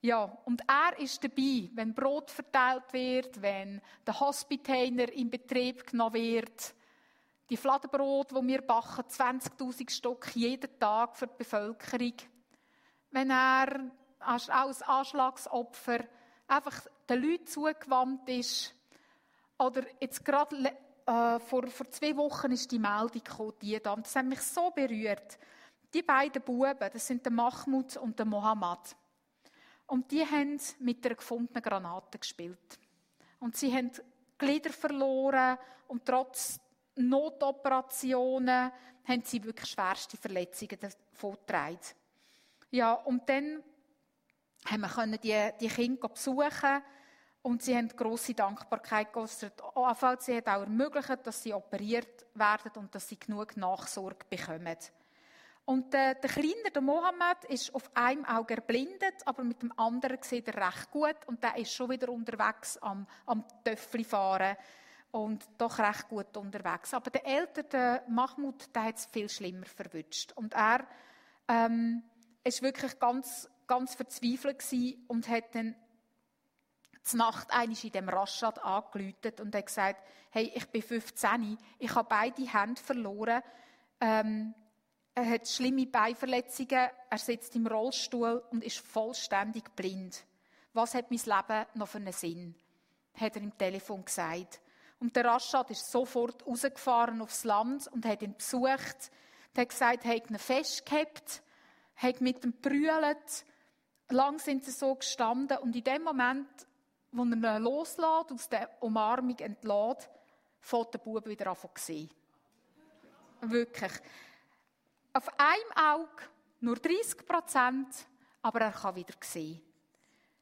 Ja, und er ist dabei, wenn Brot verteilt wird, wenn der Hospitainer in Betrieb genommen wird. Die Fladenbrote, die wir backen, 20'000 Stück jeden Tag für die Bevölkerung. Wenn er als Anschlagsopfer einfach den Leuten zugewandt ist. Oder jetzt gerade vor 2 Wochen ist die Meldung gekommen. Das hat mich so berührt. Die beiden Buben, das sind der Mahmoud und der Mohammed. Und die haben mit einer gefundenen Granate gespielt. Und sie haben Glieder verloren und trotz Notoperationen haben sie wirklich schwerste Verletzungen davongetragen. Ja, und dann haben wir die Kinder besuchen und sie haben grosse Dankbarkeit geäußert. Sie hat auch ermöglicht, dass sie operiert werden und dass sie genug Nachsorge bekommen. Und der Kleine, der Mohammed, ist auf einem Auge erblindet, aber mit dem anderen sieht er recht gut. Und der ist schon wieder unterwegs am Töffli fahren und doch recht gut unterwegs. Aber der ältere Mahmoud, der hat es viel schlimmer verwünscht. Und er ist wirklich ganz, ganz verzweifelt gewesen und hat dann zur Nacht einmal in dem Rashad angerufen und hat gesagt, hey, ich bin 15, ich habe beide Hände verloren, er hat schlimme Beinverletzungen, er sitzt im Rollstuhl und ist vollständig blind. Was hat mein Leben noch für einen Sinn? Hat er im Telefon gesagt. Und der Rashad ist sofort rausgefahren aufs Land und hat ihn besucht. Er hat gesagt, er hat ihn festgehabt, hat mit ihm gebrüllt. Lang sind sie so gestanden und in dem Moment, wo er ihn loslässt, aus der Umarmung entlässt, fährt der Bube wieder an zu sehen. Wirklich. Auf einem Auge nur 30%, aber er kann wieder sehen.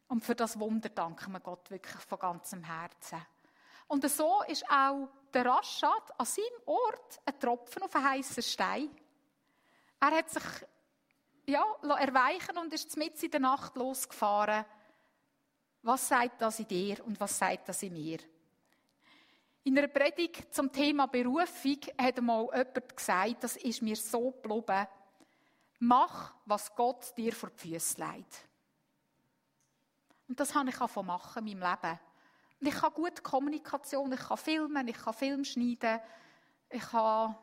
Und für das Wunder danken wir Gott wirklich von ganzem Herzen. Und so ist auch der Rashad an seinem Ort ein Tropfen auf einen heissen Stein. Er hat sich erweichen und ist mitten in der Nacht losgefahren. Was sagt das in dir und was sagt das in mir? In einer Predigt zum Thema Berufung hat einmal jemand gesagt, das ist mir so geblieben, mach, was Gott dir vor die Füsse legt. Und das habe ich angefangen zu machen in meinem Leben. Und ich habe gute Kommunikation, ich kann filmen, ich kann Film schneiden, ich habe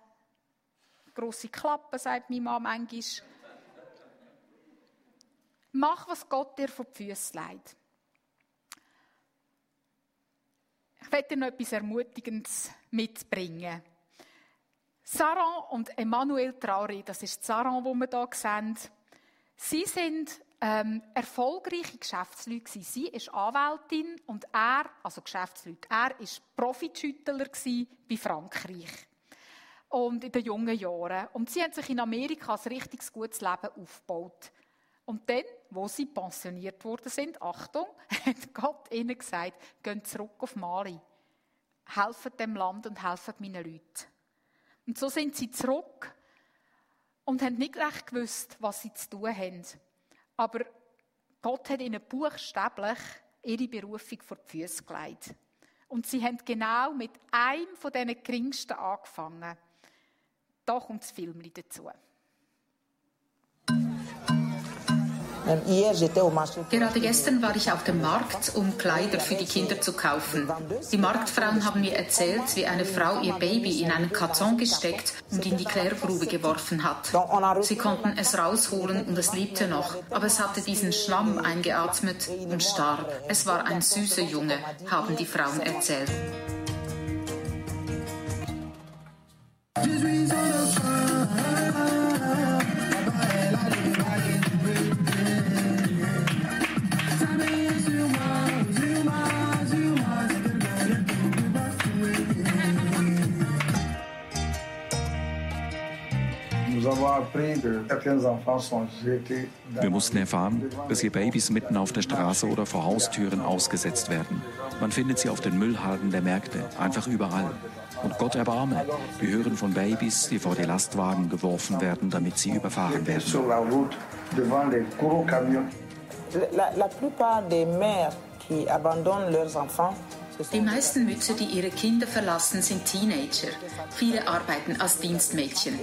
grosse Klappe, sagt meine Mama manchmal. Mach, was Gott dir vor die Füsse legt. Ich möchte Ihnen etwas Ermutigendes mitbringen. Sarah und Emmanuel Traoré, das ist die Sarah, die wir hier sehen. Sie sind erfolgreiche Geschäftsleute. Sie ist Anwältin und er ist Profischüttler bei Frankreich. Und in den jungen Jahren. Und sie haben sich in Amerika ein richtig gutes Leben aufgebaut. Und dann, wo sie pensioniert worden sind, Achtung, hat Gott ihnen gesagt, geht zurück auf Mali, helft dem Land und helft meinen Leuten. Und so sind sie zurück und haben nicht recht gewusst, was sie zu tun haben. Aber Gott hat ihnen buchstäblich ihre Berufung vor die Füsse gelegt. Und sie haben genau mit einem von diesen Geringsten angefangen. Da kommt das Filmchen dazu. Gerade gestern war ich auf dem Markt, um Kleider für die Kinder zu kaufen. Die Marktfrauen haben mir erzählt, wie eine Frau ihr Baby in einen Karton gesteckt und in die Klärgrube geworfen hat. Sie konnten es rausholen und es lebte noch, aber es hatte diesen Schlamm eingeatmet und starb. Es war ein süßer Junge, haben die Frauen erzählt. Wir mussten erfahren, dass hier Babys mitten auf der Straße oder vor Haustüren ausgesetzt werden. Man findet sie auf den Müllhalden der Märkte, einfach überall. Und Gott erbarme, wir hören von Babys, die vor die Lastwagen geworfen werden, damit sie überfahren werden. Die meisten Mütter, die ihre Kinder verlassen, sind Teenager. Viele arbeiten als Dienstmädchen.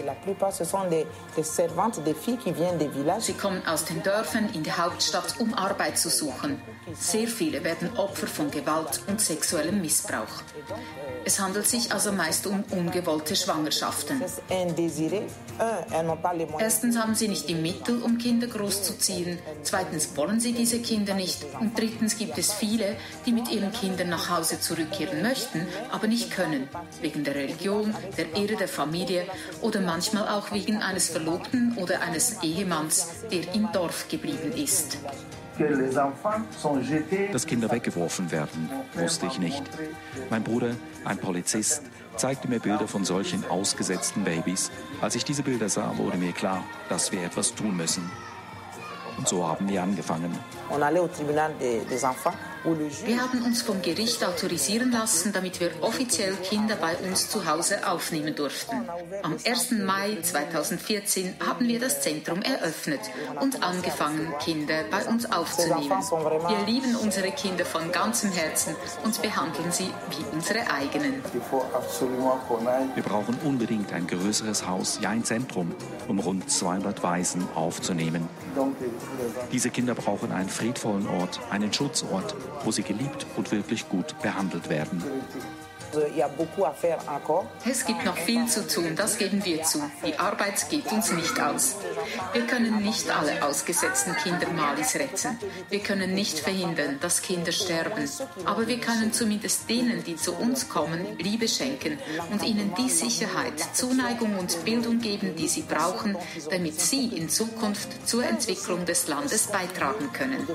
Sie kommen aus den Dörfern in die Hauptstadt, um Arbeit zu suchen. Sehr viele werden Opfer von Gewalt und sexuellem Missbrauch. Es handelt sich also meist um ungewollte Schwangerschaften. Erstens haben sie nicht die Mittel, um Kinder großzuziehen. Zweitens wollen sie diese Kinder nicht. Und drittens gibt es viele, die mit ihren Kindern nach Hause zurückkehren möchten, aber nicht können. Wegen der Religion, der Ehre der Familie oder manchmal auch wegen eines Verlobten oder eines Ehemanns, der im Dorf geblieben ist. Dass Kinder weggeworfen werden, wusste ich nicht. Mein Bruder, ein Polizist, zeigte mir Bilder von solchen ausgesetzten Babys. Als ich diese Bilder sah, wurde mir klar, dass wir etwas tun müssen. Und so haben wir angefangen. Wir haben uns vom Gericht autorisieren lassen, damit wir offiziell Kinder bei uns zu Hause aufnehmen durften. Am 1. Mai 2014 haben wir das Zentrum eröffnet und angefangen, Kinder bei uns aufzunehmen. Wir lieben unsere Kinder von ganzem Herzen und behandeln sie wie unsere eigenen. Wir brauchen unbedingt ein größeres Haus, ja ein Zentrum, um rund 200 Waisen aufzunehmen. Diese Kinder brauchen einen friedvollen Ort, einen Schutzort, wo sie geliebt und wirklich gut behandelt werden. Es gibt noch viel zu tun, das geben wir zu. Die Arbeit geht uns nicht aus. Wir können nicht alle ausgesetzten Kinder Malis retten. Wir können nicht verhindern, dass Kinder sterben. Aber wir können zumindest denen, die zu uns kommen, Liebe schenken und ihnen die Sicherheit, Zuneigung und Bildung geben, die sie brauchen, damit sie in Zukunft zur Entwicklung des Landes beitragen können.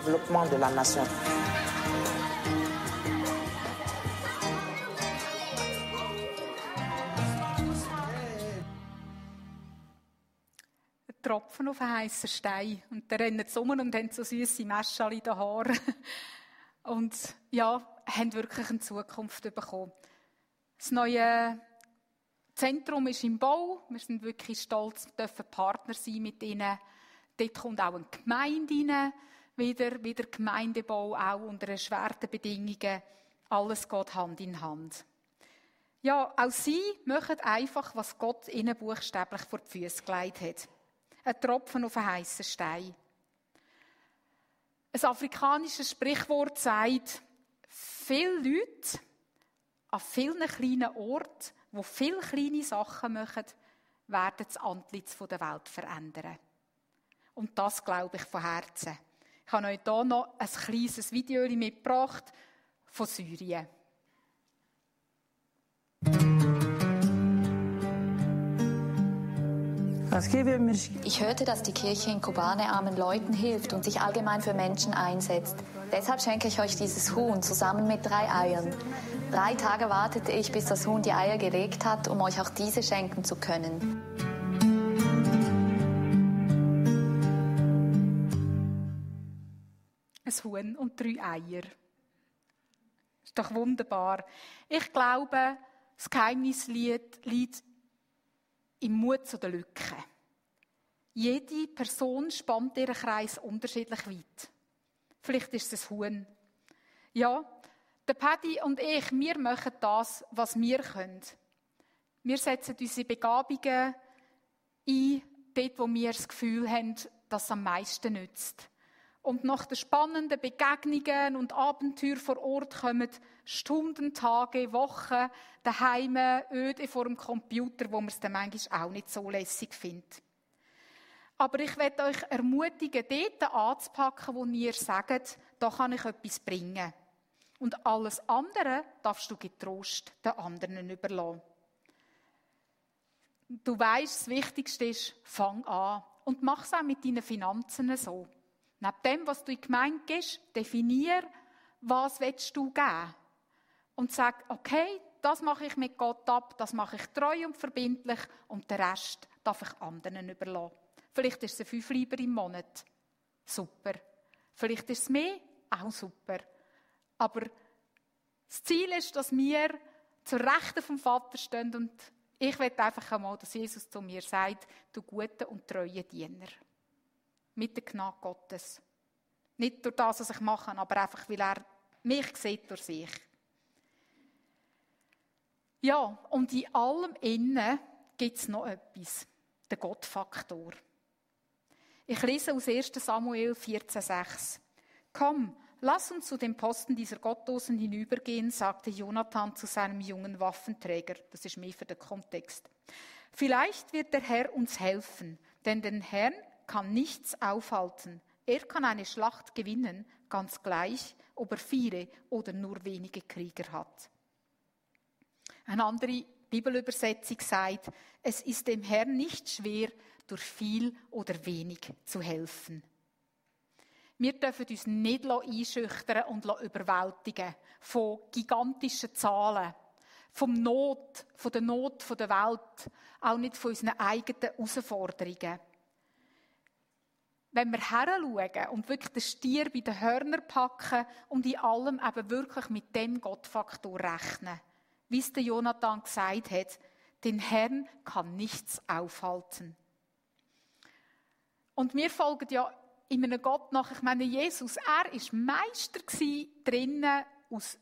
Tropfen auf einen heißen Stein. Und dann rennen sie um und haben so süße Mäschchen in den Haaren. Und ja, haben wirklich eine Zukunft bekommen. Das neue Zentrum ist im Bau. Wir sind wirklich stolz, wir dürfen Partner sein mit ihnen. Dort kommt auch eine Gemeinde rein, wieder Gemeindebau, auch unter erschwerten Bedingungen. Alles geht Hand in Hand. Ja, auch sie machen einfach, was Gott ihnen buchstäblich vor die Füße gelegt hat. Ein Tropfen auf einen heissen Stein. Ein afrikanisches Sprichwort sagt, viele Leute an vielen kleinen Orten, wo viele kleine Sachen machen, werden das Antlitz der Welt verändern. Und das glaube ich von Herzen. Ich habe euch hier noch ein kleines Video mitgebracht von Syrien. Ich hörte, dass die Kirche in Kobane armen Leuten hilft und sich allgemein für Menschen einsetzt. Deshalb schenke ich euch dieses Huhn zusammen mit 3 Eiern. 3 Tage wartete ich, bis das Huhn die Eier gelegt hat, um euch auch diese schenken zu können. Ein Huhn und 3 Eier. Ist doch wunderbar. Ich glaube, das Geheimnislied liegt im Mut zu den Lücken. Jede Person spannt ihren Kreis unterschiedlich weit. Vielleicht ist es ein Huhn. Ja, der Paddy und ich, wir machen das, was wir können. Wir setzen unsere Begabungen ein, dort, wo wir das Gefühl haben, dass es am meisten nützt. Und nach den spannenden Begegnungen und Abenteuern vor Ort kommen Stunden, Tage, Wochen daheim öde vor dem Computer, wo man es dann manchmal auch nicht so lässig findet. Aber ich möchte euch ermutigen, dort anzupacken, wo ihr sagt, da kann ich etwas bringen. Und alles andere darfst du getrost den anderen überlassen. Du weisst, das Wichtigste ist, fang an. Und mach es auch mit deinen Finanzen so. Neben dem, was du in die Gemeinde gibst, definier, was willst du geben. Und sag, okay, das mache ich mit Gott ab, das mache ich treu und verbindlich und den Rest darf ich anderen überlassen. Vielleicht ist es 5 Lieber im Monat. Super. Vielleicht ist es mehr. Auch super. Aber das Ziel ist, dass wir zur Rechten vom Vater stehen und ich will einfach einmal, dass Jesus zu mir sagt, du guter und treuer Diener. Mit der Gnade Gottes. Nicht durch das, was ich mache, aber einfach, weil er mich sieht durch sich. Ja, und in allem Innen gibt es noch etwas, den Gottfaktor. Ich lese aus 1. Samuel 14,6. Komm, lass uns zu den Posten dieser Gottlosen hinübergehen, sagte Jonathan zu seinem jungen Waffenträger. Das ist mehr für den Kontext. Vielleicht wird der Herr uns helfen, denn den Herrn kann nichts aufhalten. Er kann eine Schlacht gewinnen, ganz gleich, ob er viele oder nur wenige Krieger hat. Eine andere Bibelübersetzung sagt, es ist dem Herrn nicht schwer, durch viel oder wenig zu helfen. Wir dürfen uns nicht einschüchtern und überwältigen von gigantischen Zahlen, von der Not der Welt, auch nicht von unseren eigenen Herausforderungen. Wenn wir hinschauen und wirklich den Stier bei den Hörnern packen und in allem eben wirklich mit dem Gottfaktor rechnen, wie es der Jonathan gesagt hat, den Herrn kann nichts aufhalten. Und wir folgen ja in einem Gott nach. Ich meine, Jesus, er war Meister drinnen, aus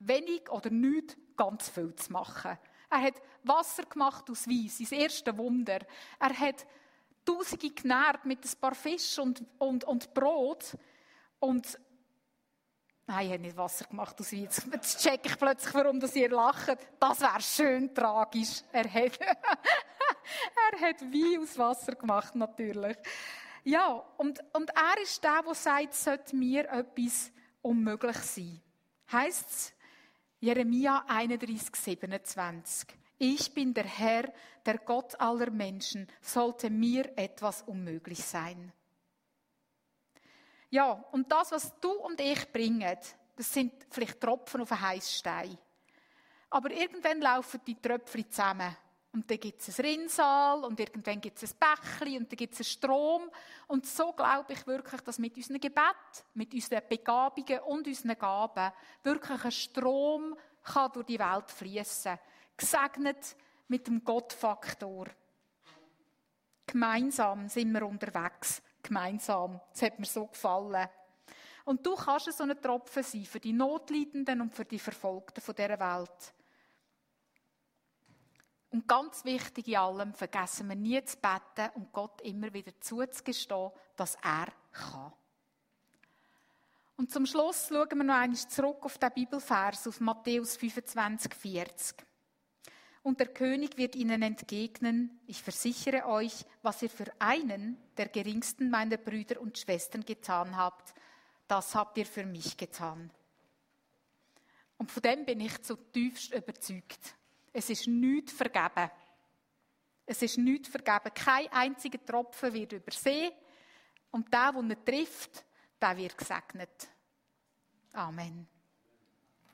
wenig oder nichts ganz viel zu machen. Er hat Wasser gemacht aus Wein, sein erstes Wunder. Er hat Tausende genährt mit ein paar Fisch und Brot. Und nein, ich habe nicht Wasser gemacht aus Wein. Jetzt checke ich plötzlich, warum ihr lacht. Das wäre schön tragisch. Er hat Wein aus Wasser gemacht, natürlich. Ja, und er ist der, der sagt, sollte mir etwas unmöglich sein. Heißt es, Jeremia 31,27. Ich bin der Herr, der Gott aller Menschen, sollte mir etwas unmöglich sein. Ja, und das, was du und ich bringen, das sind vielleicht Tropfen auf einen heißen Stein. Aber irgendwann laufen die Tröpfchen zusammen. Und dann gibt es ein Rinnsal und irgendwann gibt es ein Bächli und dann gibt es einen Strom. Und so glaube ich wirklich, dass mit unserem Gebet, mit unseren Begabungen und unseren Gaben wirklich ein Strom kann durch die Welt fließen, gesegnet mit dem Gottfaktor. Gemeinsam sind wir unterwegs. Gemeinsam. Das hat mir so gefallen. Und du kannst so ein Tropfen sein für die Notleidenden und für die Verfolgten dieser Welt. Und ganz wichtig in allem, vergessen wir nie zu beten und Gott immer wieder zuzugestehen, dass er kann. Und zum Schluss schauen wir noch einmal zurück auf den Bibelvers, auf Matthäus 25,40. Und der König wird ihnen entgegnen, ich versichere euch, was ihr für einen der geringsten meiner Brüder und Schwestern getan habt, das habt ihr für mich getan. Und von dem bin ich zutiefst überzeugt. Es ist nichts vergeben. Es ist nichts vergeben. Kein einziger Tropfen wird übersehen. Und der ihn trifft, der wird gesegnet. Amen.